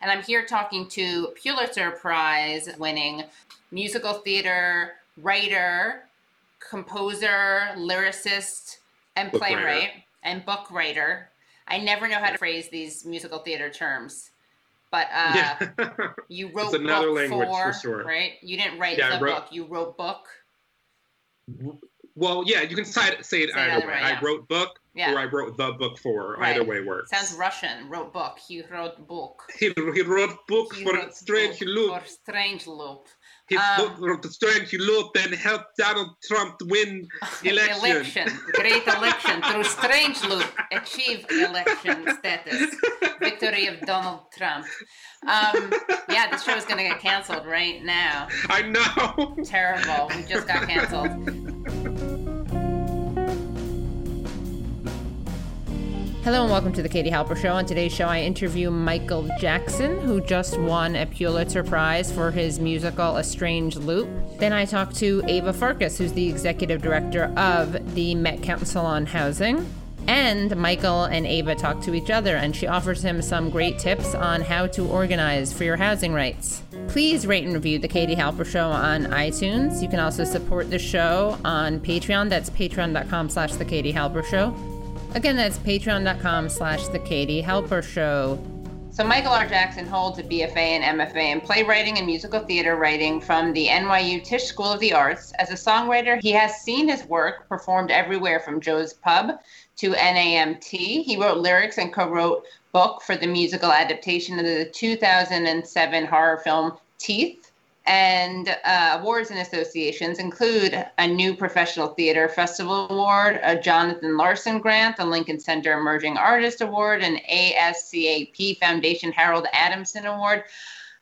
And I'm here talking to Pulitzer Prize winning musical theater writer, composer, lyricist, and playwright and book writer. I never know how to phrase these musical theater terms, but you wrote another book language for sure. Right? You didn't write book. You wrote book. Well, yeah, you can say it either way. I wrote book or I wrote the book for. Right. Either way works. Sounds Russian. Wrote book. He wrote book. He wrote book he for wrote Strange book Loop. For Strange Loop. He wrote the Strange Loop and helped Donald Trump win election. Great election. Through Strange Loop, achieve election status. Victory of Donald Trump. Yeah, this show is going to get canceled right now. I know. Terrible. We just got canceled. Hello and welcome to the Katie Halper Show. On today's show, I interview Michael Jackson, who just won a Pulitzer Prize for his musical, A Strange Loop. Then I talk to Ava Farkas, who's the executive director of the Met Council on Housing. And Michael and Ava talk to each other, and she offers him some great tips on how to organize for your housing rights. Please rate and review The Katie Halper Show on iTunes. You can also support the show on Patreon. That's patreon.com/The Katie Halper Show. Again, that's patreon.com/The Katie Halper Show. So Michael R. Jackson holds a BFA and MFA in playwriting and musical theater writing from the NYU Tisch School of the Arts. As a songwriter, he has seen his work performed everywhere from Joe's Pub to NAMT. He wrote lyrics and co-wrote book for the musical adaptation of the 2007 horror film Teeth. And awards and associations include a New Professional Theater Festival Award, a Jonathan Larson Grant, the Lincoln Center Emerging Artist Award, an ASCAP Foundation Harold Adamson Award,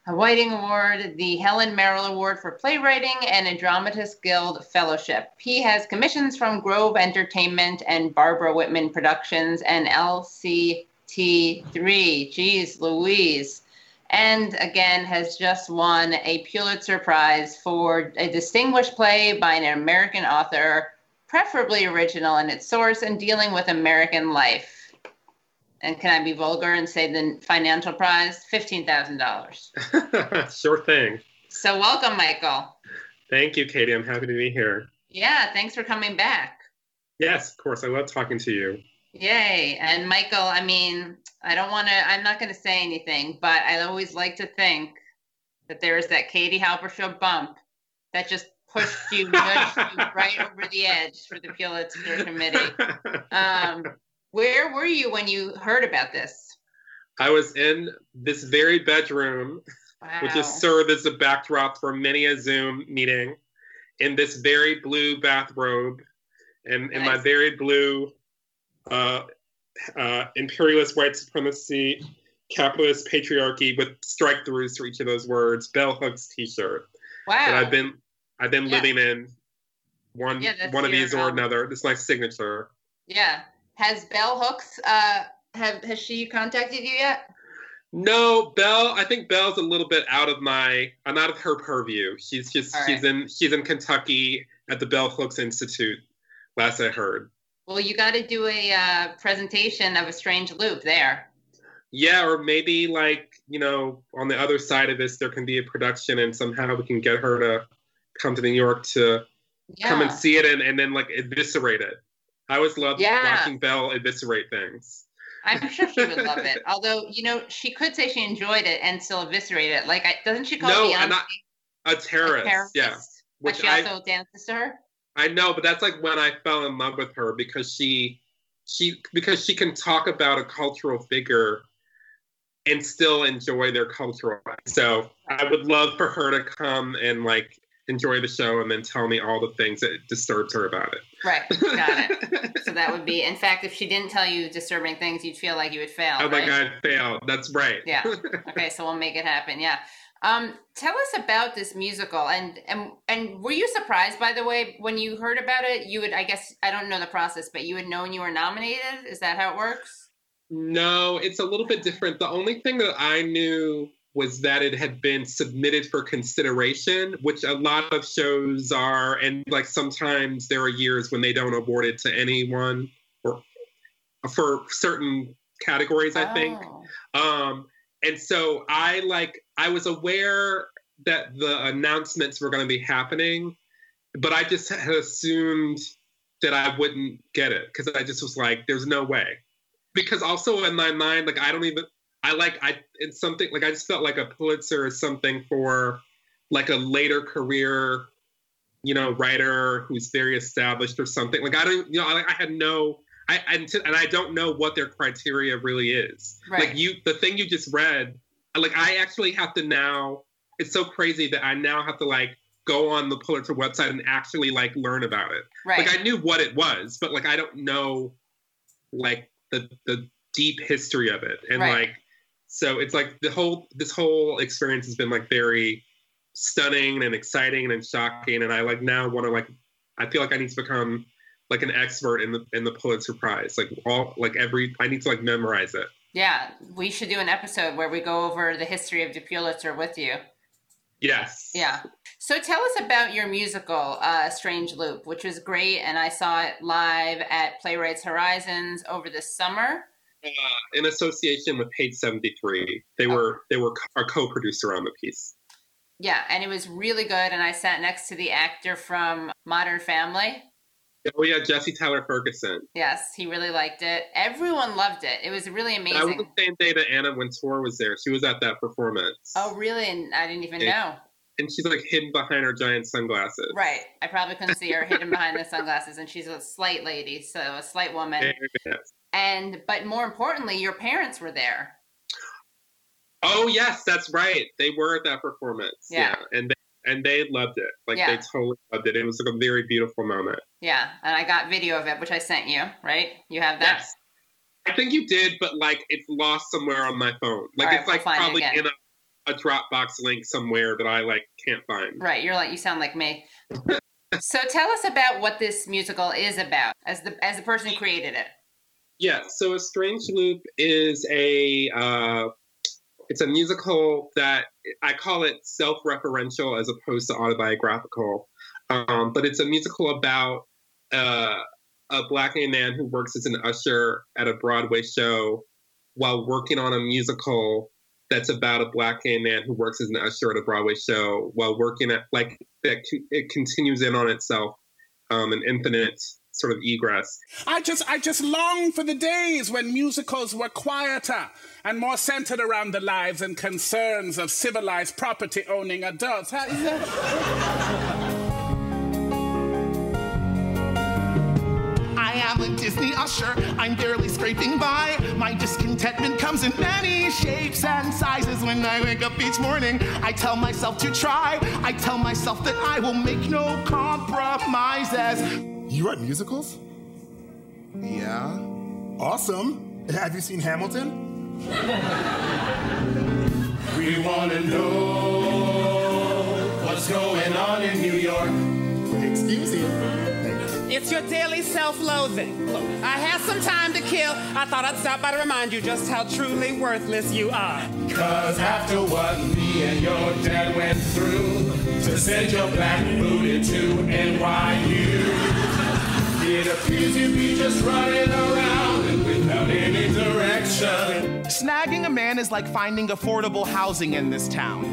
a Whiting Award, the Helen Merrill Award for Playwriting, and a Dramatist Guild Fellowship. He has commissions from Grove Entertainment and Barbara Whitman Productions and LCT3. Jeez Louise. And again, has just won a Pulitzer Prize for a distinguished play by an American author, preferably original in its source and dealing with American life. And can I be vulgar and say the financial prize? $15,000. Sure thing. So welcome, Michael. Thank you, Katie. I'm happy to be here. Yeah, thanks for coming back. Yes, of course. I love talking to you. Yay. And Michael, I mean, I'm not going to say anything, but I always like to think that there is that Katie Halper Show bump that just pushed you, nudged you right over the edge for the Pulitzer Committee. Where were you when you heard about this? I was in this very bedroom, which has served as a backdrop for many a Zoom meeting, in this very blue bathrobe and in my very blue imperialist white supremacy, capitalist patriarchy with strike throughs for each of those words, Bell Hooks t-shirt. Wow. And I've been living in one of these or another. This is my signature. Yeah. Has Bell Hooks has she contacted you yet? No, Bell. I think Bell's a little bit I'm out of her purview. She's in Kentucky at the Bell Hooks Institute, last I heard. Well, you got to do a presentation of A Strange Loop there. Yeah, or maybe on the other side of this, there can be a production and somehow we can get her to come to New York to come and see it and then eviscerate it. I always loved watching Bell eviscerate things. I'm sure she would love it. Although, she could say she enjoyed it and still eviscerate it. Doesn't she call Beyonce a terrorist? A terrorist? Yeah. But she also dances to her? I know, but that's when I fell in love with her because she can talk about a cultural figure and still enjoy their cultural life. So I would love for her to come and enjoy the show and then tell me all the things that disturbs her about it. Right, got it. So that would be, in fact, if she didn't tell you disturbing things, you'd feel like you would fail. Oh my God, fail. That's right. Yeah. Okay, so we'll make it happen. Yeah. Tell us about this musical and were you surprised, by the way, when you heard about it? You would, I guess, I don't know the process, but you had known you were nominated? Is that how it works? No, it's a little bit different. The only thing that I knew was that it had been submitted for consideration, which a lot of shows are, and sometimes there are years when they don't award it to anyone or for certain categories, I think. And so I was aware that the announcements were going to be happening, but I just had assumed that I wouldn't get it because I just was like, there's no way. Because also in my mind, like, I just felt like a Pulitzer is something for like a later career, you know, writer who's very established or something. Like, I don't know what their criteria really is. Right. Like the thing you just read, like I actually have to now, it's so crazy that I now have to like go on the Pulitzer website and actually like learn about it. Right. Like I knew what it was, but like, I don't know like the deep history of it. And right. like, so it's like this whole experience has been like very stunning and exciting and shocking. And I like now want to like, I feel like I need to become like an expert in the Pulitzer Prize, like all, like every, I need to like memorize it. Yeah. We should do an episode where we go over the history of the Pulitzer with you. Yes. Yeah. So tell us about your musical, Strange Loop, which was great. And I saw it live at Playwrights Horizons over the summer. In association with Page 73. They were our co-producer on the piece. Yeah. And it was really good. And I sat next to the actor from Modern Family. Oh yeah, Jesse Tyler Ferguson. Yes, he really liked it. Everyone loved it. It was really amazing. That was the same day that Anna Wintour was there. She was at that performance. Oh really? And I didn't even know. And she's like hidden behind her giant sunglasses. Right. I probably couldn't see her hidden behind the sunglasses. And she's a slight lady, so a slight woman. Yes. But more importantly, your parents were there. Oh yes, that's right. They were at that performance. Yeah. And they loved it. Like yeah. They totally loved it. It was like a very beautiful moment. Yeah. And I got video of it, which I sent you, right? You have that? Yes. I think you did, but like it's lost somewhere on my phone. Like right, it's like probably in a Dropbox link somewhere that I like can't find. Right. You're like, you sound like me. So tell us about what this musical is about as the person who created it. Yeah. So A Strange Loop is it's a musical that I call it self-referential as opposed to autobiographical. But it's a musical about a Black gay man who works as an usher at a Broadway show while working on a musical that's about a Black gay man who works as an usher at a Broadway show while working at, like, that it continues in on itself, an infinite sort of egress. I just long for the days when musicals were quieter and more centered around the lives and concerns of civilized property-owning adults. I am a Disney usher. I'm barely scraping by. My discontentment comes in many shapes and sizes. When I wake up each morning, I tell myself to try. I tell myself that I will make no compromises. You write musicals? Yeah. Awesome. Have you seen Hamilton? We want to know what's going on in New York. Excuse me. It's your daily self-loathing. Look, I had some time to kill. I thought I'd stop by to remind you just how truly worthless you are. Cause after what me and your dad went through to send your black booty to NYU, it appears to be just running around and without any direction. Snagging a man is like finding affordable housing in this town.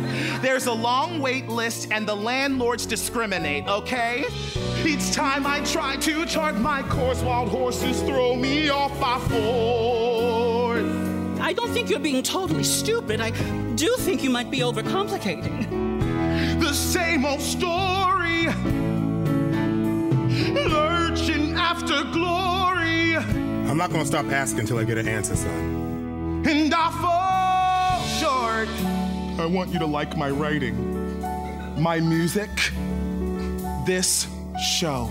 There's a long wait list and the landlords discriminate, okay? Each time I try to chart my course, wild horses throw me off by force. I don't think you're being totally stupid. I do think you might be overcomplicating. The same old story. Lurching after glory. I'm not gonna stop asking until I get an answer, son. And I fall short. I want you to like my writing, my music, this show.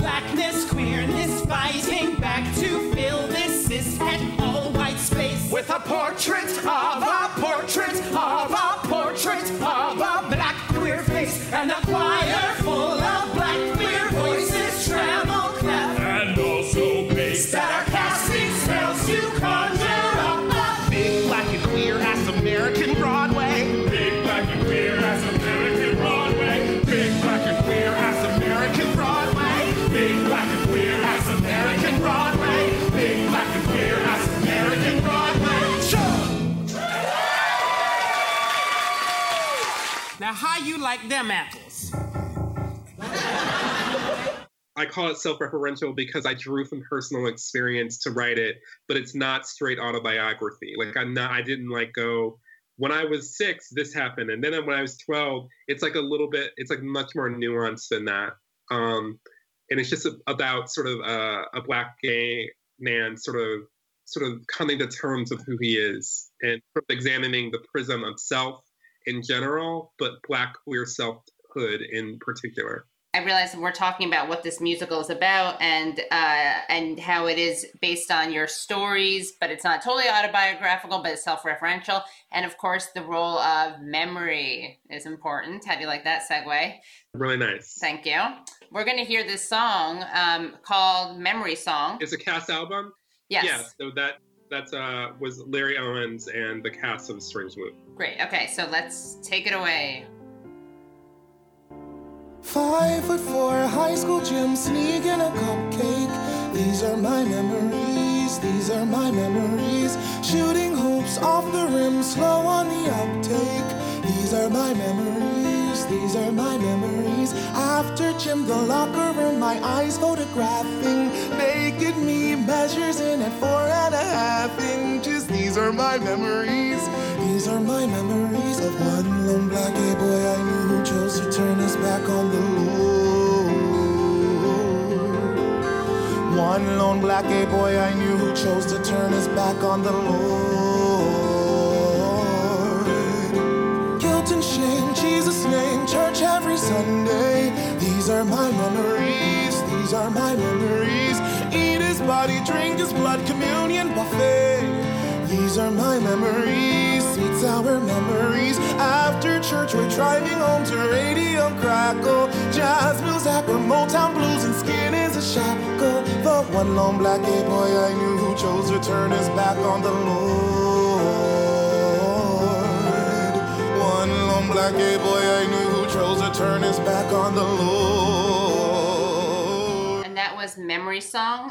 Blackness, queerness, fighting back to fill this cis and all white space with a portrait of a portrait of a portrait of a black queer face and a choir full of that are casting spells to conjure up a big black and queer ass American Broadway. Big black and queer ass American Broadway. Big black and queer ass American Broadway. Big black and queer ass American Broadway. Big black and queer ass American Broadway. Sure. Now, how you like them apples? I call it self-referential because I drew from personal experience to write it, but it's not straight autobiography. Like, I didn't go, when I was 6, this happened. And then when I was 12, it's like a little bit, it's like much more nuanced than that. And it's just about sort of a Black gay man sort of coming to terms with who he is and sort of examining the prism of self in general, but Black queer selfhood in particular. I realize we're talking about what this musical is about and how it is based on your stories, but it's not totally autobiographical, but it's self-referential. And of course, the role of memory is important. How do you like that segue? Really nice. Thank you. We're going to hear this song called Memory Song. It's a cast album? Yes. Yeah, so that was Larry Owens and the cast of Strange Loop. Great. Okay, so let's take it away. 5'4", high school gym, sneaking a cupcake. These are my memories, these are my memories. Shooting hoops off the rim, slow on the uptake. These are my memories, these are my memories. After gym, the locker room, my eyes photographing. Naked me, measures in at 4.5 inches. These are my memories. These are my memories of one lone Black gay boy I knew who chose to turn his back on the Lord. One lone Black gay boy I knew who chose to turn his back on the Lord. Guilt and shame, Jesus' name, church every Sunday. These are my memories, these are my memories. Eat his body, drink his blood, communion buffet. These are my memories, sweet sour memories. After church, we're driving home to Radio Crackle. Jazz Blues, Acro, Motown Blues, and skin is a shackle. The one lone Black gay boy I knew who chose to turn his back on the Lord. One lone Black gay boy I knew who chose to turn his back on the Lord. And that was Memory Song,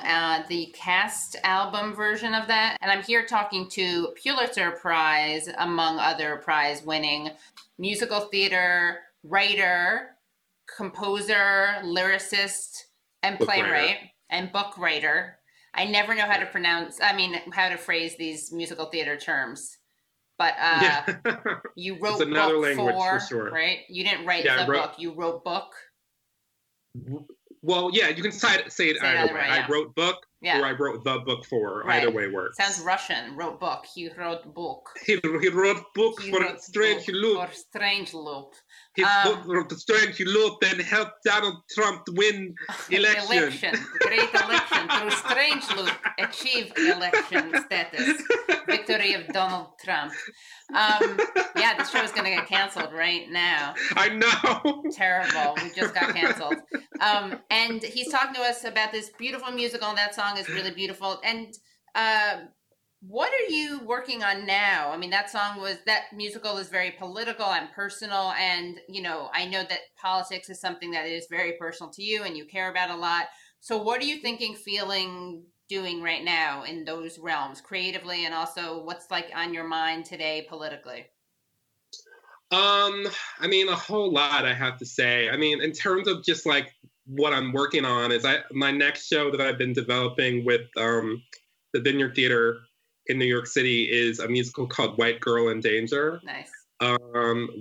the cast album version of that. And I'm here talking to Pulitzer Prize, among other prize winning musical theater writer, composer, lyricist, and playwright and book writer. I never know how to phrase these musical theater terms, but you wrote another book language for sure. Right? You didn't write book, you wrote book. Well, yeah, you can say it either way. I wrote book, or I wrote the book for. Right. Either way works. Sounds Russian. Wrote book. He wrote book. He wrote book for Strange Loop. For Strange Loop. He wrote Strange Loop and helped Donald Trump win election. Great election. Through Strange Loop, achieve election status. Victory of Donald Trump. Yeah, this show is going to get canceled right now. I know. Terrible. We just got canceled. And he's talking to us about this beautiful musical. That song is really beautiful. And what are you working on now? I mean, that musical is very political and personal. And, I know that politics is something that is very personal to you and you care about a lot. So what are you thinking, feeling, doing right now in those realms creatively, and also what's on your mind today politically? A whole lot, I have to say. In terms of just what I'm working on is my next show that I've been developing with the Vineyard Theater in New York City is a musical called White Girl in Danger. Nice.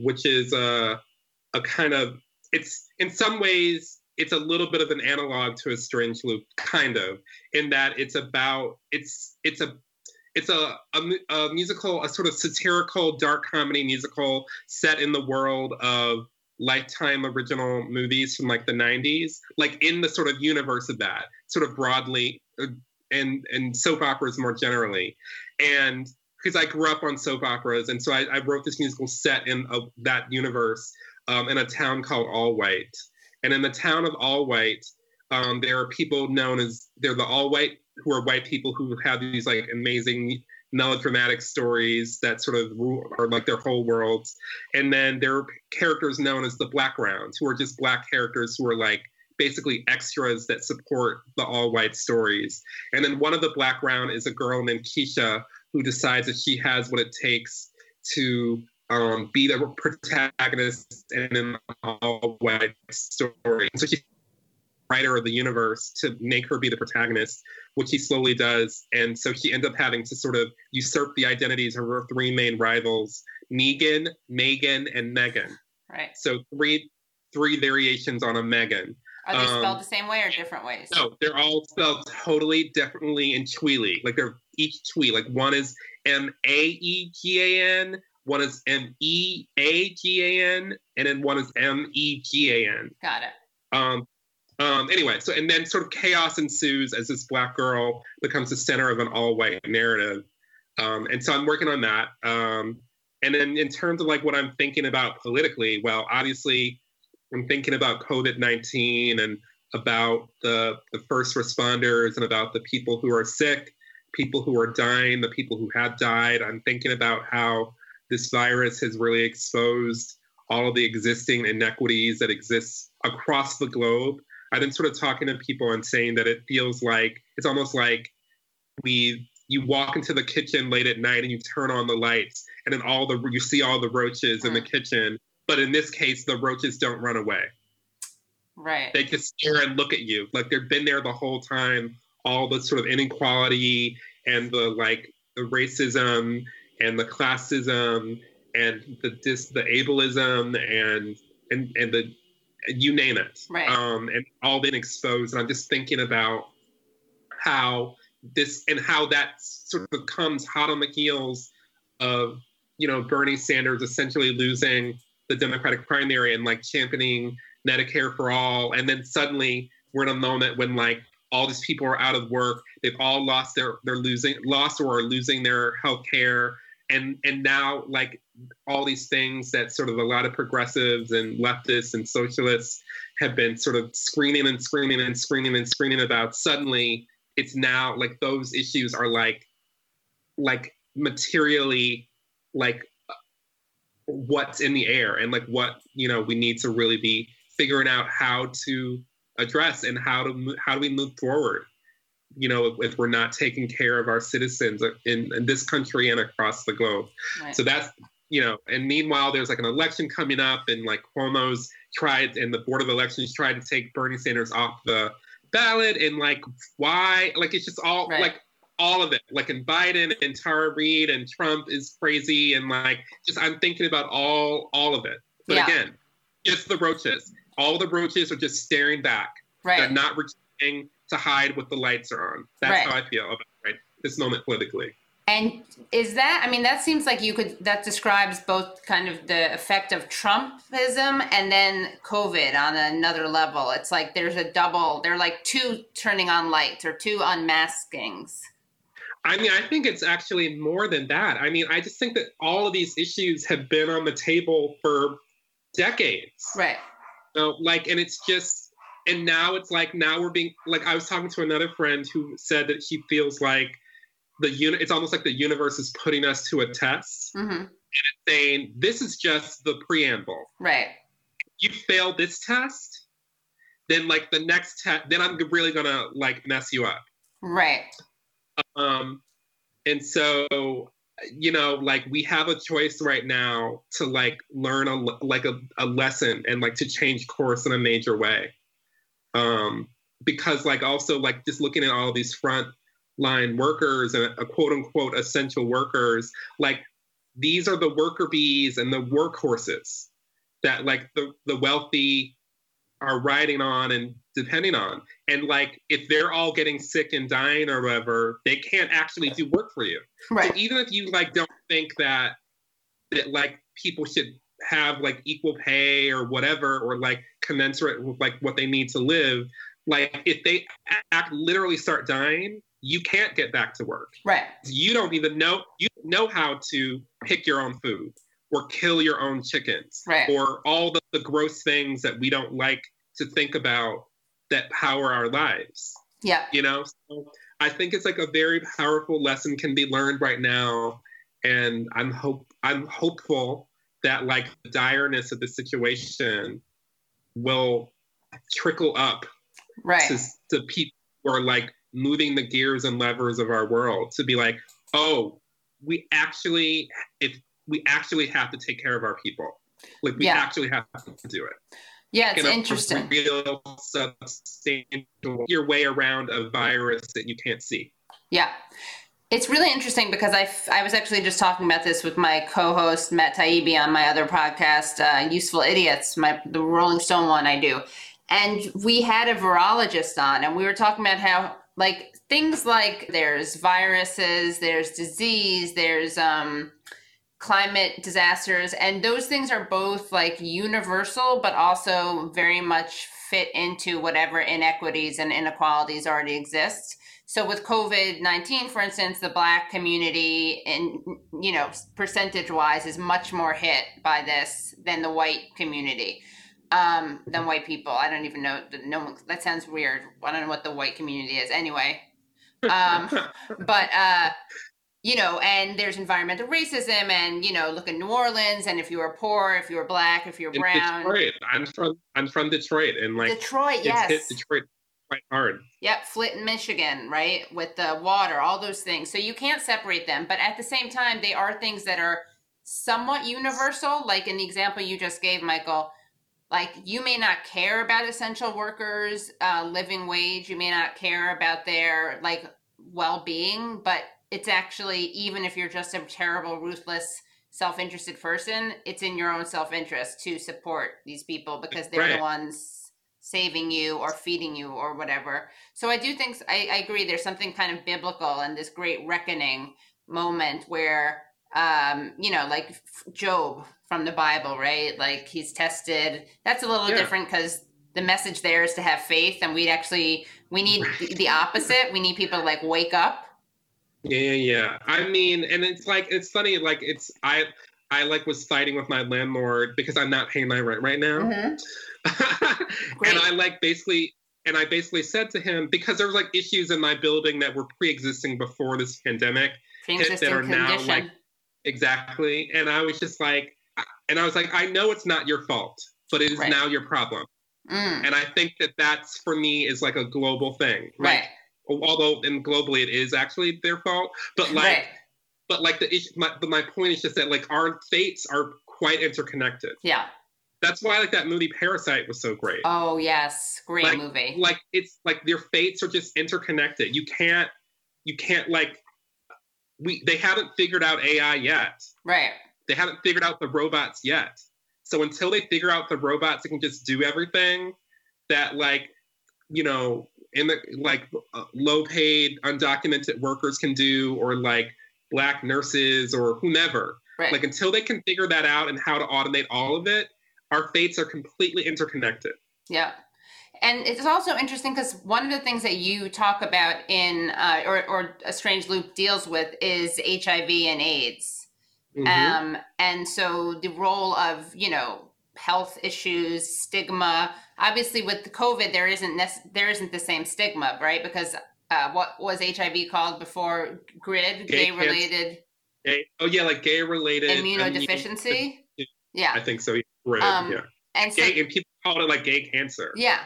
Which is a kind of, it's in some ways, it's a little bit of an analog to A Strange Loop, kind of, in that it's about, it's a musical, a sort of satirical dark comedy musical set in the world of Lifetime original movies from the 90s, in the sort of universe of that, sort of broadly, and soap operas more generally. And because I grew up on soap operas, and so I wrote this musical set in that universe in a town called Allwhite. And in the town of Allwhite, there are people known as, they're the Allwhite, who are white people who have these amazing melodramatic stories that sort of are their whole worlds. And then there are characters known as the Blackrounds, who are just Black characters who are basically extras that support the Allwhite stories. And then one of the Blackround is a girl named Keisha who decides that she has what it takes to be the protagonist in an all-white story. So he's the writer of the universe to make her be the protagonist, which he slowly does. And so he ends up having to sort of usurp the identities of her three main rivals, Negan, Megan, and Megan. Right. So three variations on a Megan. Are they spelled the same way or different ways? No, they're all spelled totally differently in Twi'lek. Like they're each Twi. Like one is M-A-E-G-A-N, one is M-E-A-G-A-N, and then one is M-E-G-A-N. Got it. Anyway, so and then sort of chaos ensues as this Black girl becomes the center of an all-white narrative. And so I'm working on that. And then in terms of like what I'm thinking about politically, well, obviously I'm thinking about COVID-19 and about the first responders and about the people who are sick, people who are dying, the people who have died. I'm thinking about how this virus has really exposed all of the existing inequities that exist across the globe. I've been sort of talking to people and saying that it feels like, it's almost like you walk into the kitchen late at night and you turn on the lights and then you see all the roaches in the kitchen. But in this case, the roaches don't run away. Right. They just stare and look at you. Like they've been there the whole time. All the sort of inequality and the racism and the classism and the ableism and the, you name it. Right. And all been exposed. And I'm just thinking about how this and how that sort of comes hot on the heels of, Bernie Sanders essentially losing the Democratic primary and championing Medicare for all. And then suddenly we're in a moment when all these people are out of work. They've all lost their health care. And now all these things that sort of a lot of progressives and leftists and socialists have been sort of screaming about, suddenly it's now those issues are materially what's in the air and what, we need to really be figuring out how to address and how do we move forward, if we're not taking care of our citizens in this country and across the globe. Right. So that's, and meanwhile, there's an election coming up and Cuomo's tried and the Board of Elections tried to take Bernie Sanders off the ballot and why, it's just all right. All of it, and Biden and Tara Reid and Trump is crazy, and I'm thinking about all of it. But again, just the roaches. All the roaches are just staring back. Right. They're not returning to hide what the lights are on. That's how I feel about this moment politically. And is that? I mean, that seems like that describes both kind of the effect of Trumpism and then COVID on another level. It's there's a double. They're two turning on lights or two unmaskings. I mean, I think it's actually more than that. I mean, I just think that all of these issues have been on the table for decades. Right. So, and it's just, and now it's now we're being, I was talking to another friend who said that she feels it's almost like the universe is putting us to a test. Mm-hmm. And it's saying, this is just the preamble. Right. You fail this test, then the next test, then I'm really going to mess you up. Right. And so, we have a choice right now to learn a lesson and to change course in a major way. Because also just looking at all these front line workers and a quote unquote essential workers, these are the worker bees and the workhorses that the wealthy are riding on and depending on. And if they're all getting sick and dying or whatever, they can't actually do work for you. Right. So even if you don't think that people should have equal pay or whatever, or commensurate with what they need to live, if they literally start dying, you can't get back to work. Right. You don't even know how to pick your own food or kill your own chickens. Right. Or all the gross things that we don't like to think about that power our lives. Yeah. So I think it's a very powerful lesson can be learned right now. And I'm hopeful that the direness of the situation will trickle up to people who are moving the gears and levers of our world to be oh, we actually, if we actually have to take care of our people. Like, we actually have to do it. Yeah, it's interesting. Real substantial, your way around a virus that you can't see. Yeah. It's really interesting because I was actually just talking about this with my co-host Matt Taibbi on my other podcast, Useful Idiots, the Rolling Stone one I do. And we had a virologist on, and we were talking about how, like, things like there's viruses, there's disease, there's climate disasters, and those things are both, like, universal but also very much fit into whatever inequities and inequalities already exist. So with COVID-19, for instance, the Black community, in, you know, percentage-wise, is much more hit by this than the white community, than white people. I don't even know. That sounds weird. I don't know what the white community is anyway. You know, and there's environmental racism, and, you know, look at New Orleans, and if you were poor, if you were Black, if you were brown. Detroit. I'm from Detroit, and, like, Detroit, yes. It's hit Detroit quite hard. Yep, Flint, Michigan, right, with the water, all those things. So you can't separate them, but at the same time, they are things that are somewhat universal. Like in the example you just gave, Michael, like, you may not care about essential workers' living wage, you may not care about their, like, well-being, but it's actually, even if you're just a terrible, ruthless, self-interested person, it's in your own self-interest to support these people because they're right. The ones saving you or feeding you or whatever. So I do think, I agree, there's something kind of biblical in this great reckoning moment where, you know, like Job from the Bible, right? Like, he's tested. That's a little different because the message there is to have faith, and we need the opposite. We need people to, like, wake up. Yeah. I mean, and it's like, it's funny, like, it's, I like was fighting with my landlord because I'm not paying my rent right now. Mm-hmm. And I basically said to him, because there were, like, issues in my building that were pre-existing before this pandemic hit that are now, like, exactly. And I was just like, I know it's not your fault, but it is now your problem. Mm. And I think that that's, for me, is, like, a global thing. Like, although, and globally, it is actually their fault, but, like, but, like, the issue, my point is just that, like, our fates are quite interconnected. Yeah. That's why, like, that movie Parasite was so great. Oh, yes. Great, like, movie. Like, it's, like, their fates are just interconnected. You can't, like, they haven't figured out AI yet. Right. They haven't figured out the robots yet. So until they figure out the robots that can just do everything that, like, you know, in the, like, low-paid, undocumented workers can do, or, like, Black nurses or whomever, like, until they can figure that out and how to automate all of it, our fates are completely interconnected. Yeah. And it's also interesting because one of the things that you talk about in or A Strange Loop deals with is HIV and AIDS. Mm-hmm. And so the role of, you know, health issues, stigma, obviously with COVID, there isn't the same stigma, right? Because what was HIV called before GRID? Gay-related. Gay-related. Immunodeficiency? Yeah. I think so. Yeah. GRID, yeah. And, and people called it, like, gay cancer. Yeah.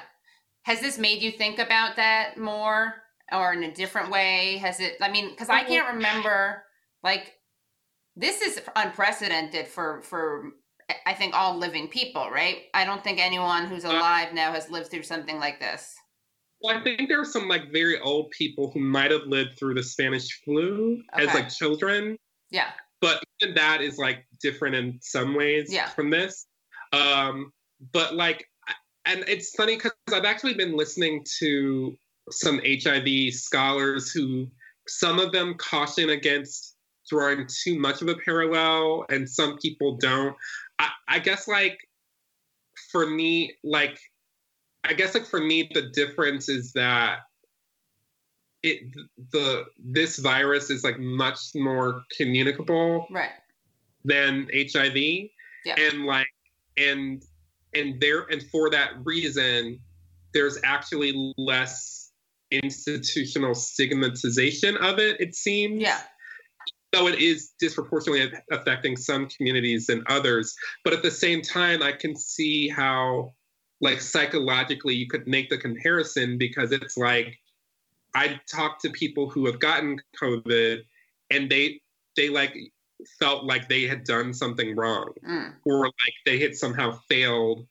Has this made you think about that more or in a different way? Has it, I mean, because I can't remember, like, this is unprecedented for I think, all living people, right? I don't think anyone who's alive now has lived through something like this. Well, I think there are some, like, very old people who might have lived through the Spanish flu as, like, children. Yeah. But even that is, like, different in some ways from this. But, like, and it's funny because I've actually been listening to some HIV scholars who, some of them caution against drawing too much of a parallel, and some people don't. I guess, for me, the difference is that this virus is, like, much more communicable than HIV, and, like, and for that reason, there's actually less institutional stigmatization of it. It seems, though it is disproportionately affecting some communities than others. But at the same time, I can see how, like, psychologically you could make the comparison, because it's like, I talk to people who have gotten COVID, and they like, felt like they had done something wrong, or like they had somehow failed,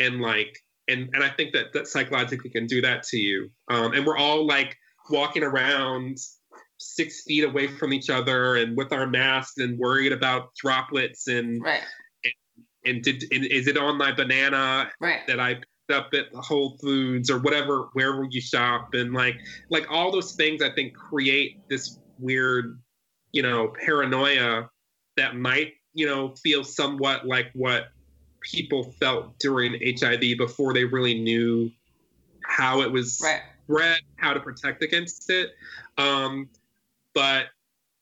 and like, and I think that psychologically can do that to you. And we're all like walking around 6 feet away from each other and with our masks and worried about droplets and right. and is it on my banana right. that I picked up at Whole Foods or whatever, wherever you shop, and like all those things I think create this weird, you know, paranoia that might, you know, feel somewhat like what people felt during HIV before they really knew how it was right. spread, how to protect against it. But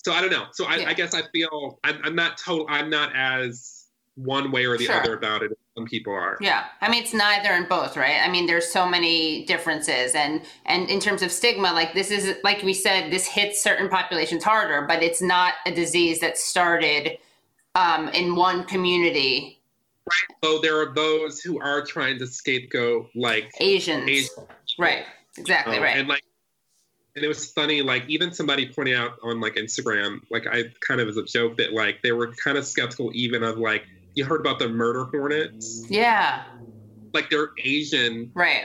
so I don't know. So I guess I feel I'm not as one way or the sure. other about it as some people are. Yeah. I mean, it's neither and both, right? I mean, there's so many differences, and in terms of stigma, like this is, like we said, this hits certain populations harder, but it's not a disease that started in one community. Right. So there are those who are trying to scapegoat like Asians. Right. Exactly. Right. And it was funny, like even somebody pointed out on like Instagram, like I kind of as a joke that like they were kind of skeptical even of like, you heard about the murder hornets? Yeah. Like they're Asian. Right.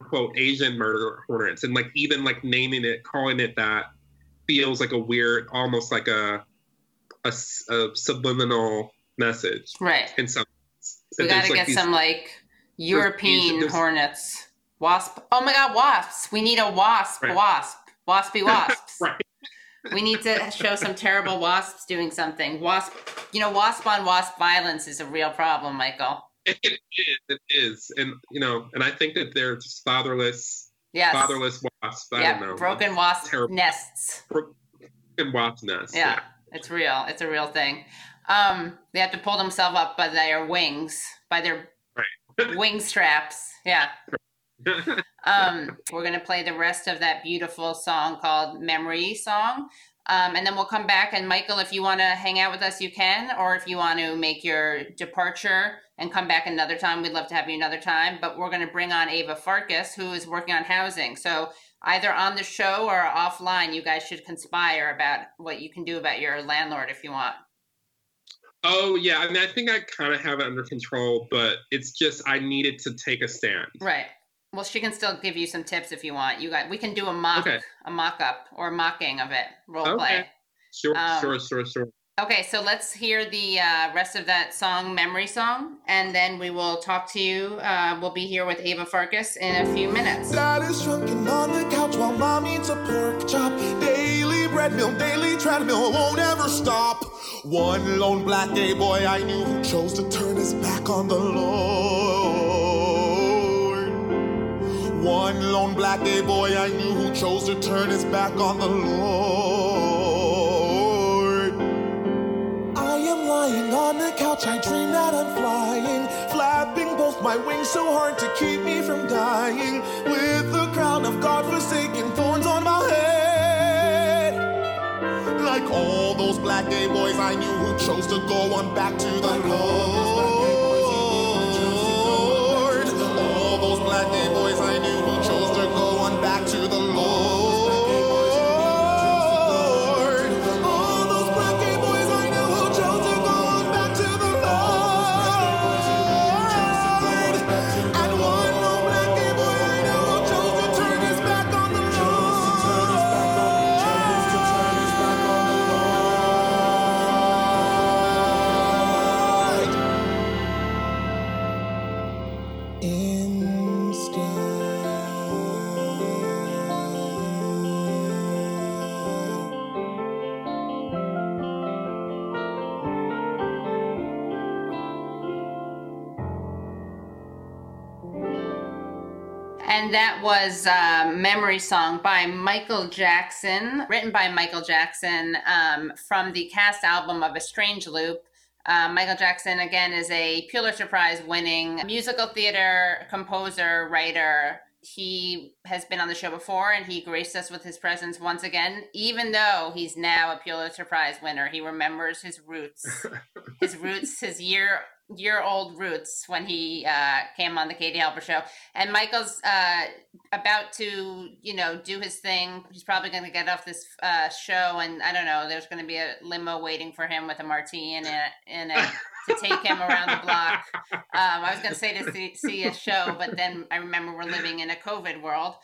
Quote, Asian murder hornets. And like even like naming it, calling it that feels like a weird, almost like a subliminal message. Right. In some sense. We got to get some like European hornets. Wasp. Oh my God, wasps. We need a wasp, right. wasp. Waspy wasps. right. We need to show some terrible wasps doing something. Wasp, you know, wasp on wasp violence is a real problem, Michael. It is. And, you know, and I think that they're just fatherless wasps. I don't know. Broken wasp nests. Broken wasp nests. Yeah, it's real. It's a real thing. They have to pull themselves up by their wings, by their right. wing straps. Yeah. Right. We're going to play the rest of that beautiful song called Memory Song. And then we'll come back. And Michael, if you want to hang out with us, you can, or if you want to make your departure and come back another time, we'd love to have you another time. But we're going to bring on Ava Farkas, who is working on housing. So either on the show or offline, you guys should conspire about what you can do about your landlord if you want. Oh, yeah. I mean, I think I kind of have it under control, but it's just I needed to take a stand. Right. Well, she can still give you some tips if you want. We can do a mock-up or mocking of it, role play. Sure. Okay, so let's hear the rest of that song, Memory Song, and then we will talk to you. We'll be here with Ava Farkas in a few minutes. Dad is shrunken on the couch while Mom eats a pork chop. Daily bread meal, daily treadmill, won't ever stop. One lone black gay boy I knew who chose to turn his back on the Lord. One lone black gay boy I knew who chose to turn his back on the Lord. I am lying on the couch, I dream that I'm flying, flapping both my wings so hard to keep me from dying, with the crown of God-forsaken thorns on my head. Like all those black gay boys I knew who chose to go on back to the Lord. Black gay boys I knew who chose to go on back to the Lord. All those black gay boys I knew who chose to go on back to the Lord. And one more black gay boy I knew who chose to turn his back on the Lord. And that was Memory Song by Michael Jackson, written by Michael Jackson from the cast album of A Strange Loop. Michael Jackson, again, is a Pulitzer Prize winning musical theater composer, writer. He has been on the show before, and he graced us with his presence once again. Even though he's now a Pulitzer Prize winner, he remembers his roots, his year year-old roots when he came on the Katie Halper Show. And Michael's about to, you know, do his thing. He's probably going to get off this show, and I don't know, there's going to be a limo waiting for him with a martini in it to take him around the block. I was going to say to see a show, but then I remember we're living in a COVID world.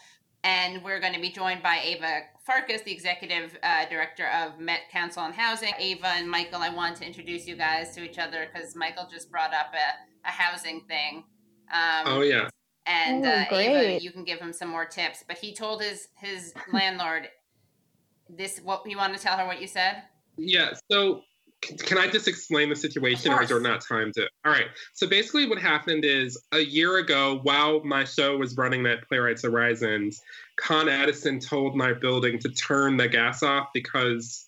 And we're going to be joined by Ava Farkas, the executive director of Met Council on Housing. Ava and Michael, I want to introduce you guys to each other because Michael just brought up a housing thing. Oh, yeah. And Ava, you can give him some more tips. But he told his landlord this. What you want to tell her what you said? Yeah. So can I just explain the situation, or is there not time to? All right. So basically what happened is a year ago, while my show was running at Playwrights Horizons, Con Edison told my building to turn the gas off because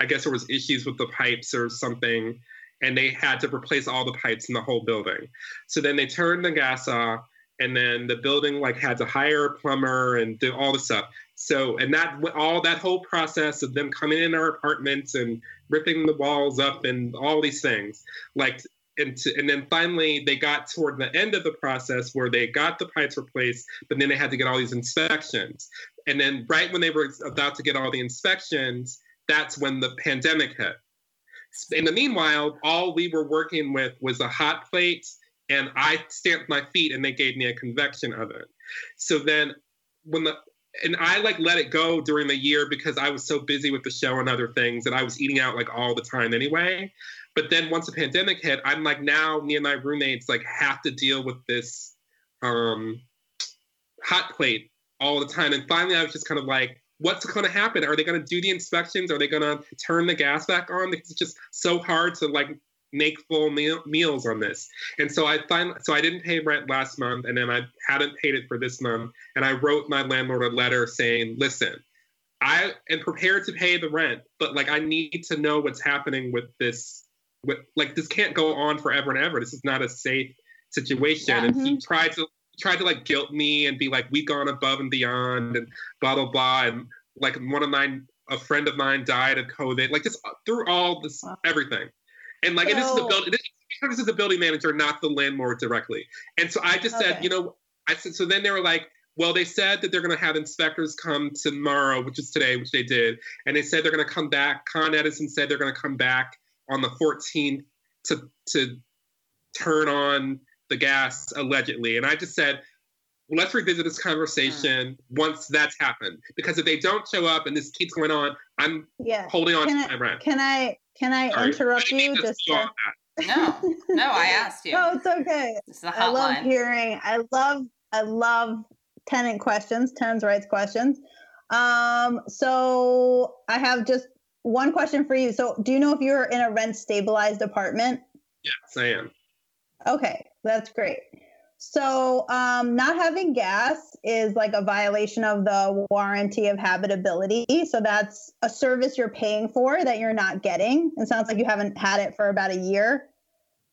I guess there was issues with the pipes or something, and they had to replace all the pipes in the whole building. So then they turned the gas off, and then the building like had to hire a plumber and do all the stuff. So, and that whole process of them coming in our apartments and ripping the walls up and all these things, and then finally they got toward the end of the process where they got the pipes replaced, but then they had to get all these inspections. And then right when they were about to get all the inspections, that's when the pandemic hit. In the meanwhile, all we were working with was a hot plate, and I stamped my feet and they gave me a convection oven. So then and I like let it go during the year because I was so busy with the show and other things that I was eating out like all the time anyway. But then once the pandemic hit, I'm like, now me and my roommates like have to deal with this hot plate all the time. And finally I was just kind of like, what's going to happen? Are they going to do the inspections? Are they going to turn the gas back on? Because it's just so hard to like make full meals on this. And so I didn't pay rent last month, and then I hadn't paid it for this month. And I wrote my landlord a letter saying, listen, I am prepared to pay the rent, but like, I need to know what's happening with this. This can't go on forever and ever. This is not a safe situation. Yeah, mm-hmm. And he tried to like guilt me and be like, we've gone above and beyond and blah, blah, blah. And like a friend of mine died of COVID, like just through all this, everything. And like, and this is the building manager, not the landlord directly. And so I just said, you know, I said, so then they were like, well, they said that they're going to have inspectors come tomorrow, which is today, which they did. And they said they're going to come back. Con Edison said they're going to come back on the 14th to turn on the gas, allegedly. And I just said, well, let's revisit this conversation once that's happened, because if they don't show up and this keeps going on, I'm holding on to my rent. Can I interrupt you? Just to... No, I asked you. No, it's okay. It's the hotline. I love hearing. I love tenant questions, tenants' rights questions. So I have just one question for you. So do you know if you're in a rent-stabilized apartment? Yes, I am. Okay, that's great. So not having gas is like a violation of the warranty of habitability. So that's a service you're paying for that you're not getting. It sounds like you haven't had it for about a year.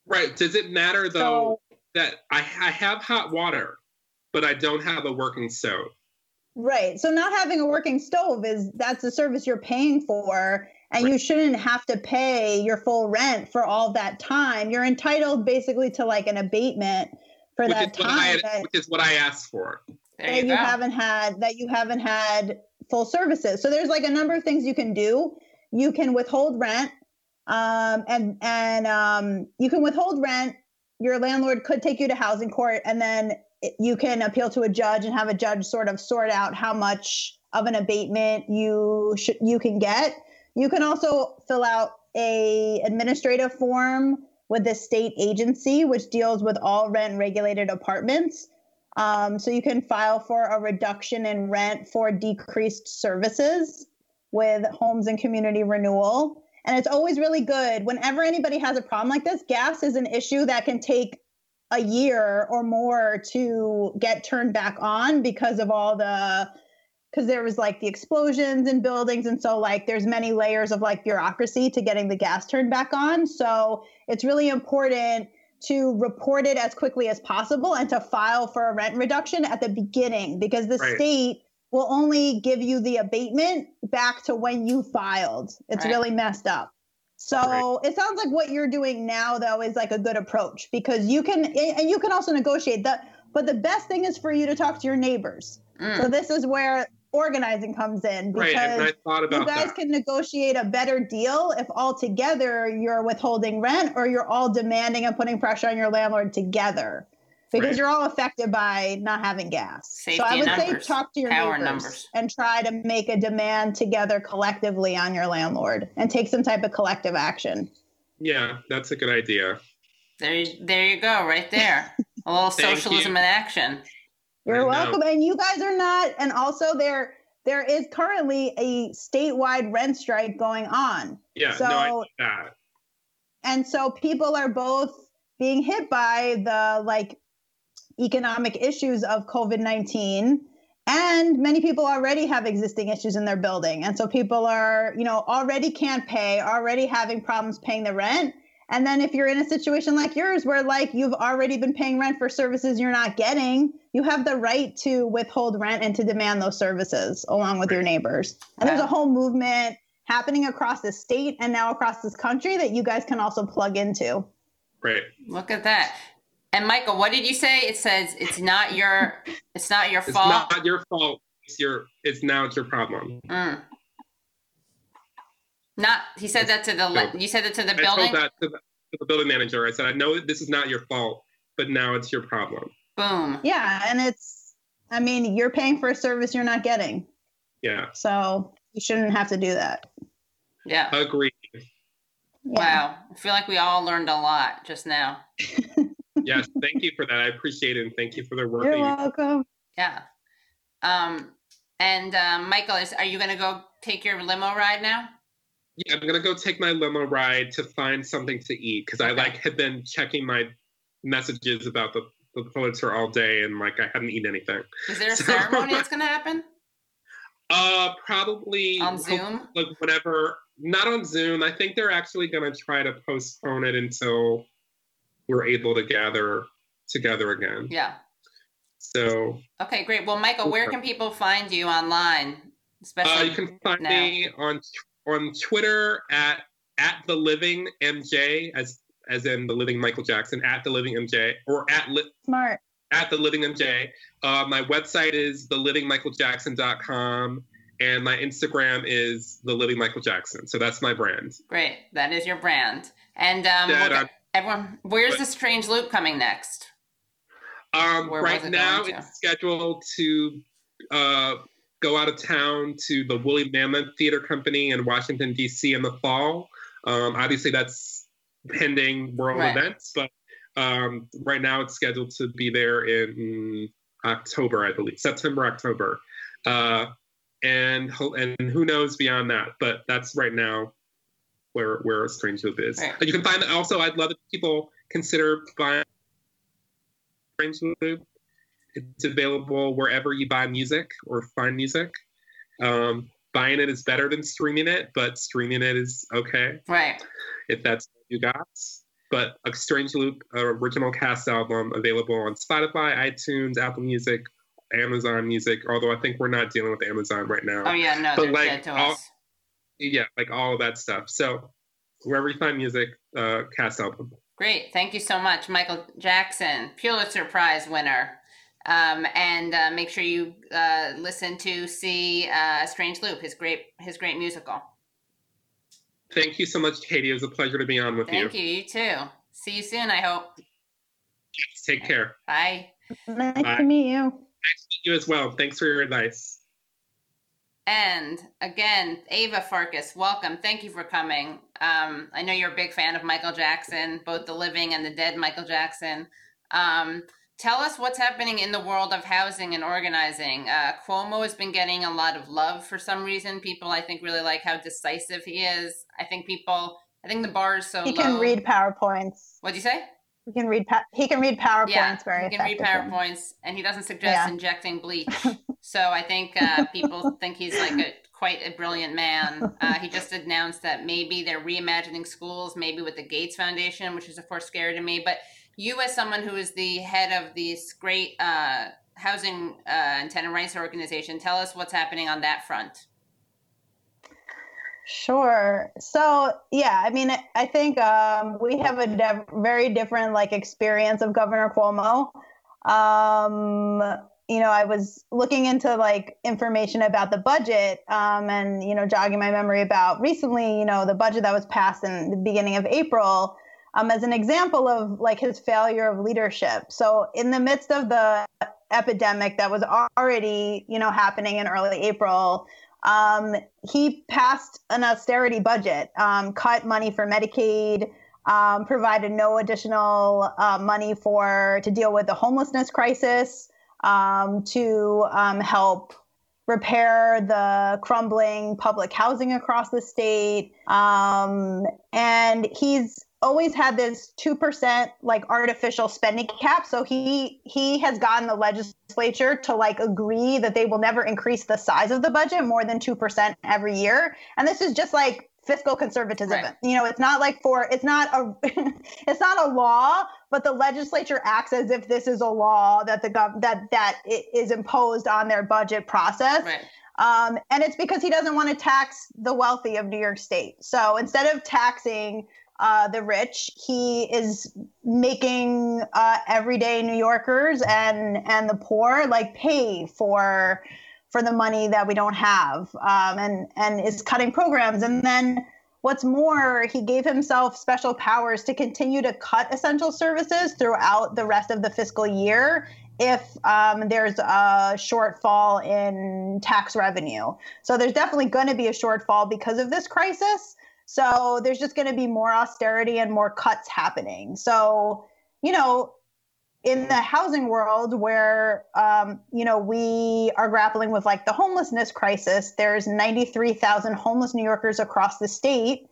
Right. Does it matter, though, that I have hot water, but I don't have a working stove? Right. So not having a working stove that's the service you're paying for. And right. You shouldn't have to pay your full rent for all that time. You're entitled basically to like an abatement for that time, which is what I asked for. You haven't had full services. So there's like a number of things you can do. You can withhold rent, you can withhold rent. Your landlord could take you to housing court, and then you can appeal to a judge and have a judge sort of sort out how much of an abatement you can get. You can also fill out an administrative form with the state agency, which deals with all rent-regulated apartments. So you can file for a reduction in rent for decreased services with Homes and Community Renewal. And it's always really good. Whenever anybody has a problem like this, gas is an issue that can take a year or more to get turned back on because there was like the explosions in buildings. And so like there's many layers of like bureaucracy to getting the gas turned back on. So it's really important to report it as quickly as possible and to file for a rent reduction at the beginning, because the state will only give you the abatement back to when you filed. It's really messed up. So it sounds like what you're doing now, though, is like a good approach, because you can, and you can also negotiate that. But the best thing is for you to talk to your neighbors. So this is where organizing comes in, because you guys can negotiate a better deal if all together you're withholding rent, or you're all demanding and putting pressure on your landlord together, because you're all affected by not having gas. Safety, so I would say talk to your neighbors and try to make a demand together collectively on your landlord and take some type of collective action. Yeah, that's a good idea. There you go, right there. A little socialism in action. You're welcome. And you guys are not. And also there is currently a statewide rent strike going on. Yeah, so, I know that. And so people are both being hit by the economic issues of COVID-19, and many people already have existing issues in their building. And so people are, already can't pay, already having problems paying the rent. And then if you're in a situation like yours where you've already been paying rent for services you're not getting, you have the right to withhold rent and to demand those services along with your neighbors. And there's a whole movement happening across the state and now across this country that you guys can also plug into. Right. Look at that. And Michael, what did you say? It says it's not your fault. It's not your fault. It's now your problem. You said that to the building? I told that to the building manager. I said, I know this is not your fault, but now it's your problem. Boom. Yeah, and you're paying for a service you're not getting. Yeah. So you shouldn't have to do that. Yeah. Agreed. Yeah. Wow. I feel like we all learned a lot just now. Yes, thank you for that. I appreciate it, and thank you for the work. You're welcome. Yeah. Michael, are you going to go take your limo ride now? Yeah, I'm going to go take my limo ride to find something to eat, because I had been checking my messages about the Pulitzer all day, and I hadn't eaten anything. Is there a ceremony that's going to happen? Probably on Zoom? Whatever. Not on Zoom. I think they're actually going to try to postpone it until we're able to gather together again. Yeah. So. Okay, great. Well, Michael, where can people find you online? Especially you can find me on Twitter at the living MJ, as in the living Michael Jackson, at the living MJ, or at the living MJ. My website is thelivingmichaeljackson.com, and my Instagram is the living Michael Jackson. So that's my brand. Great, that is your brand. And everyone, where's the Strange Loop coming next? Right now, it's scheduled to go out of town to the Woolly Mammoth Theater Company in Washington, D.C. in the fall. Obviously, that's pending world events, but right now it's scheduled to be there in October, I believe, September, October. And who knows beyond that, but that's right now where Strange Loop is. Right. You can find that also. I'd love if people consider buying Strange Loop. It's available wherever you buy music or find music. Buying it is better than streaming it, but streaming it is okay. Right. If that's what you got. But a Strange Loop original cast album available on Spotify, iTunes, Apple Music, Amazon Music, although I think we're not dealing with Amazon right now. Oh, yeah, no, but they're dead to us. Yeah, all of that stuff. So wherever you find music, cast album. Great. Thank you so much, Michael Jackson, Pulitzer Prize winner. Make sure you listen to see Strange Loop, his great musical. Thank you so much, Katie. It was a pleasure to be on with you. Thank you. You too. See you soon, I hope. Take care. Bye. Nice to meet you. Nice to meet you as well. Thanks for your advice. And again, Ava Farkas, welcome. Thank you for coming. I know you're a big fan of Michael Jackson, both the living and the dead Michael Jackson. Tell us what's happening in the world of housing and organizing. Cuomo has been getting a lot of love for some reason. People, I think, really like how decisive he is. I think the bar is so low. He can read PowerPoints. What'd you say? He can read PowerPoints very effectively. He can read PowerPoints, and he doesn't suggest injecting bleach. So I think people think he's quite a brilliant man. He just announced that maybe they're reimagining schools, maybe with the Gates Foundation, which is, of course, scary to me. But you, as someone who is the head of this great housing and tenant rights organization, tell us what's happening on that front. Sure. So, yeah, I mean, I think we have a very different like experience of Governor Cuomo. You know, I was looking into like information about the budget and, you know, jogging my memory about recently, you know, the budget that was passed in the beginning of April as an example of like his failure of leadership. So in the midst of the epidemic that was already, you know, happening in early April, he passed an austerity budget, cut money for Medicaid, provided no additional money to deal with the homelessness crisis. To help repair the crumbling public housing across the state. And he's always had this 2% like artificial spending cap. So he has gotten the legislature to like agree that they will never increase the size of the budget more than 2% every year. And this is just like fiscal conservatism. Right. You know, it's not a law, but the legislature acts as if this is a law that that is imposed on their budget process. Right. And it's because he doesn't want to tax the wealthy of New York State. So instead of taxing the rich, he is making everyday New Yorkers and the poor like pay for the money that we don't have, and is cutting programs. And then what's more, he gave himself special powers to continue to cut essential services throughout the rest of the fiscal year if there's a shortfall in tax revenue. So there's definitely going to be a shortfall because of this crisis. So there's just going to be more austerity and more cuts happening. So, you know, in the housing world where, you know, we are grappling with like the homelessness crisis, there's 93,000 homeless New Yorkers across the state.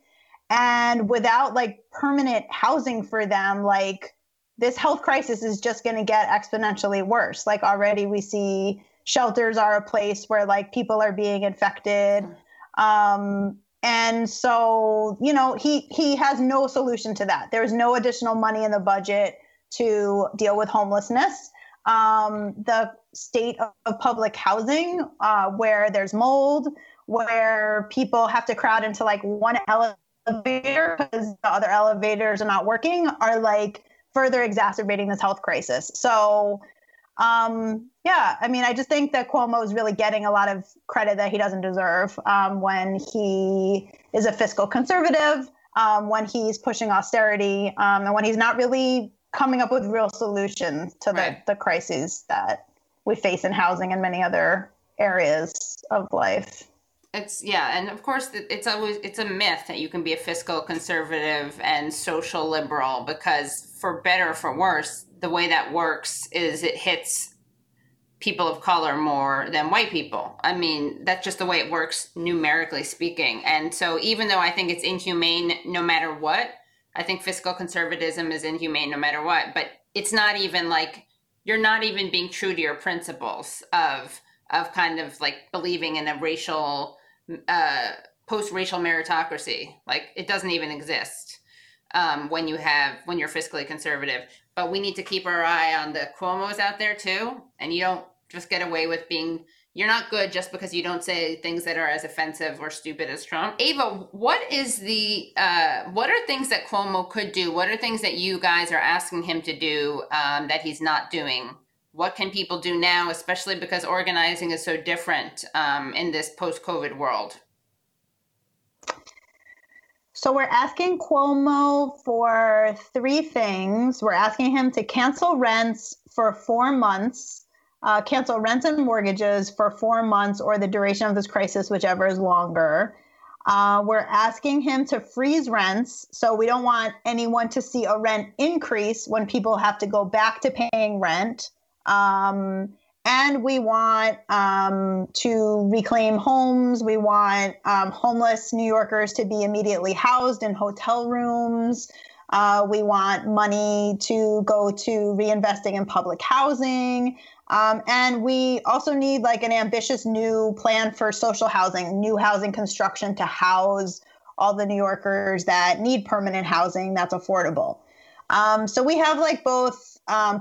And without like permanent housing for them, like this health crisis is just going to get exponentially worse. Like already we see shelters are a place where like people are being infected. And so, you know, he has no solution to that. There's no additional money in the budget to deal with homelessness. The state of public housing, where there's mold, where people have to crowd into like one elevator because the other elevators are not working, are like further exacerbating this health crisis. So, yeah, I mean, I just think that Cuomo is really getting a lot of credit that he doesn't deserve when he is a fiscal conservative, when he's pushing austerity, and when he's not really coming up with real solutions to the crises that we face in housing and many other areas of life. And of course it's a myth that you can be a fiscal conservative and social liberal, because for better or for worse, the way that works is it hits people of color more than white people. I mean, that's just the way it works numerically speaking. And so even though I think it's inhumane no matter what, I think fiscal conservatism is inhumane no matter what, but it's not even like, you're not even being true to your principles of kind of like believing in a racial, post-racial meritocracy. Like it doesn't even exist when you're fiscally conservative. But we need to keep our eye on the Cuomos out there too. And you don't just get away with you're not good just because you don't say things that are as offensive or stupid as Trump. Ava, what are things that Cuomo could do? What are things that you guys are asking him to do that he's not doing? What can people do now, especially because organizing is so different in this post-COVID world? So we're asking Cuomo for three things. We're asking him to cancel rents for 4 months. Cancel rents and mortgages for 4 months or the duration of this crisis, whichever is longer. We're asking him to freeze rents. So we don't want anyone to see a rent increase when people have to go back to paying rent. And we want to reclaim homes. We want homeless New Yorkers to be immediately housed in hotel rooms. We want money to go to reinvesting in public housing. And we also need like an ambitious new plan for social housing, new housing construction to house all the New Yorkers that need permanent housing that's affordable. So we have like both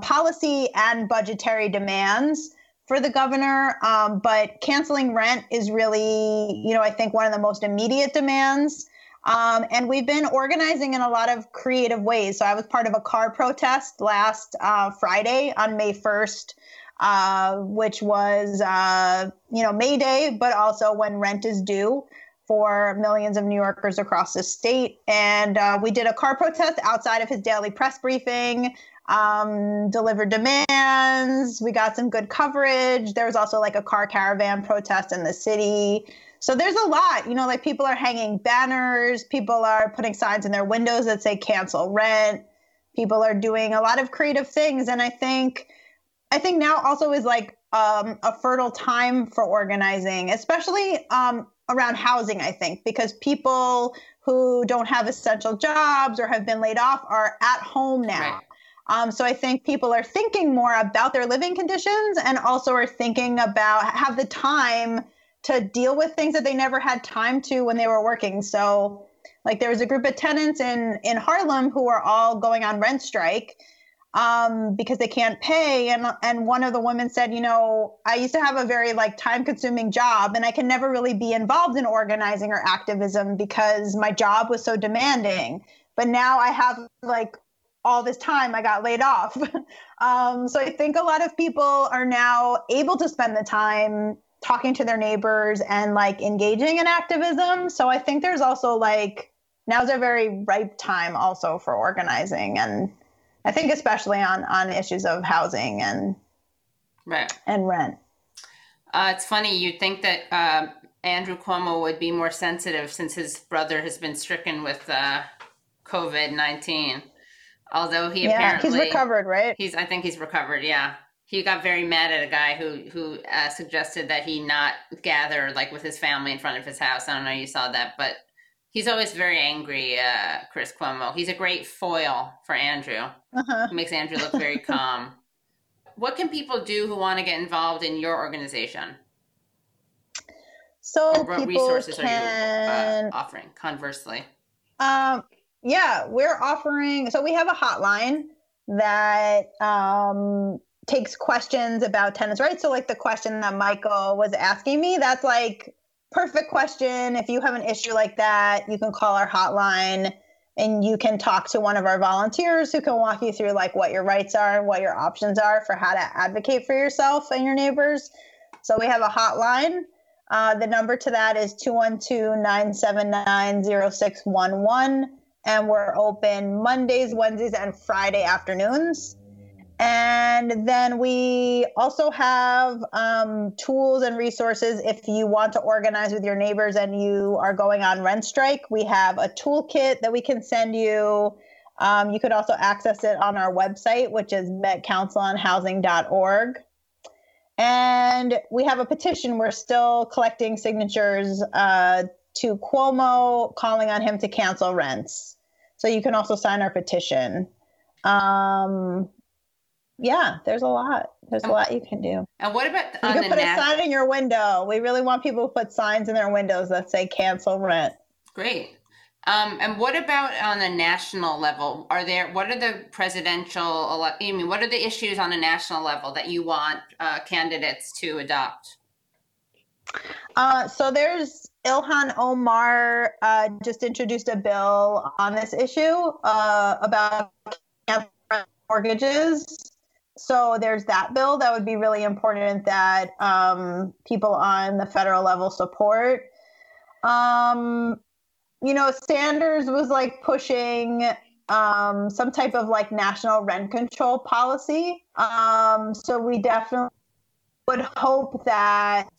policy and budgetary demands for the governor, but canceling rent is really, I think one of the most immediate demands. And we've been organizing in a lot of creative ways. So I was part of a car protest last Friday on May 1st, which was, May Day, but also when rent is due for millions of New Yorkers across the state. And we did a car protest outside of his daily press briefing, delivered demands. We got some good coverage. There was also like a car caravan protest in the city. So there's a lot, people are hanging banners, people are putting signs in their windows that say cancel rent. People are doing a lot of creative things. And I think now also is like a fertile time for organizing, especially around housing, I think, because people who don't have essential jobs or have been laid off are at home now. Right. So I think people are thinking more about their living conditions and also are thinking about have the time to deal with things that they never had time to when they were working. So like there was a group of tenants in Harlem who are all going on rent strike because they can't pay. And one of the women said, I used to have a very like time consuming job and I can never really be involved in organizing or activism because my job was so demanding. But now I have like all this time I got laid off. So I think a lot of people are now able to spend the time talking to their neighbors and like engaging in activism. So I think there's also like, now's a very ripe time also for organizing. And I think especially on issues of housing and right. and rent. It's funny, you'd think that Andrew Cuomo would be more sensitive since his brother has been stricken with COVID-19. Although he apparently... he's recovered, right? I think he's recovered, yeah. He got very mad at a guy who suggested that he not gather like with his family in front of his house. I don't know if you saw that, but he's always very angry, Chris Cuomo. He's a great foil for Andrew. Uh-huh. He makes Andrew look very calm. What can people do who want to get involved in your organization? So or what people resources can... are you offering, conversely? Yeah, we're offering... So we have a hotline that... takes questions about tenants' rights. So like the question that Michael was asking me, that's like perfect question. If you have an issue like that, you can call our hotline and you can talk to one of our volunteers who can walk you through like what your rights are and what your options are for how to advocate for yourself and your neighbors. So we have a hotline. The number to that is 212-979-0611. And we're open Mondays, Wednesdays, and Friday afternoons. And then we also have tools and resources if you want to organize with your neighbors and you are going on rent strike. We have a toolkit that we can send you. You could also access it on our website, which is metcouncilonhousing.org. And we have a petition. We're still collecting signatures to Cuomo, calling on him to cancel rents. So you can also sign our petition. Yeah, there's a lot. There's a lot you can do. And what about you can put a sign in your window? We really want people to put signs in their windows that say cancel rent. Great. And what about on a national level? What are the presidential? What are the issues on a national level that you want candidates to adopt? So there's Ilhan Omar just introduced a bill on this issue about cancel rent mortgages. So there's that bill that would be really important that people on the federal level support. Sanders was like pushing some type of like national rent control policy. So we definitely would hope that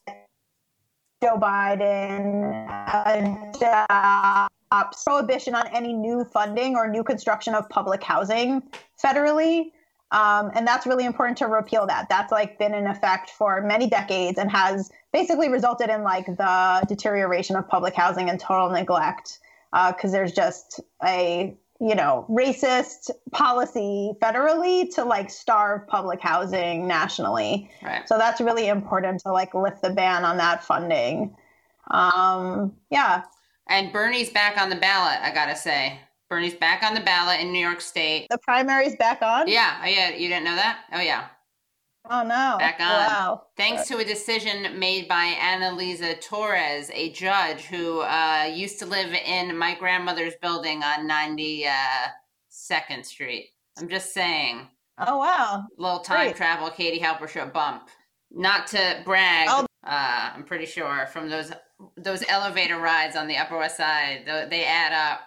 Joe Biden stops prohibition on any new funding or new construction of public housing federally. And that's really important to repeal that. That's like been in effect for many decades and has basically resulted in like the deterioration of public housing and total neglect because there's just a, racist policy federally to like starve public housing nationally. Right. So that's really important to like lift the ban on that funding. Yeah. And Bernie's back on the ballot, I got to say. Bernie's back on the ballot in New York State. The primary's back on? Yeah. Oh, yeah. You didn't know that? Oh, yeah. Oh, no. Back on. Wow. Thanks to a decision made by Annalisa Torres, a judge who used to live in my grandmother's building on 92nd Street. I'm just saying. Oh, wow. Little time travel, Katie Halper Show bump. Not to brag, I'm pretty sure, from those elevator rides on the Upper West Side, they add up.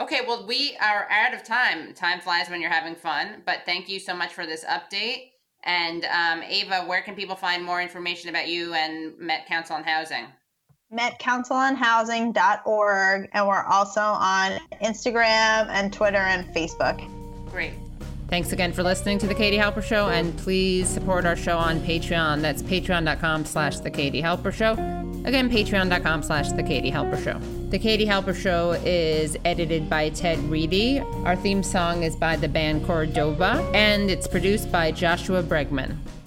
Okay, well, we are out of time. Time flies when you're having fun, but thank you so much for this update. And Ava, where can people find more information about you and Met Council on Housing? MetCouncilOnHousing.org, and we're also on Instagram and Twitter and Facebook. Great. Thanks again for listening to The Katie Halper Show, and please support our show on Patreon. That's patreon.com/The Katie Halper Show. Again, patreon.com/The Katie Halper Show. The Katie Halper Show is edited by Ted Reedy. Our theme song is by the band Cordova, and it's produced by Joshua Bregman.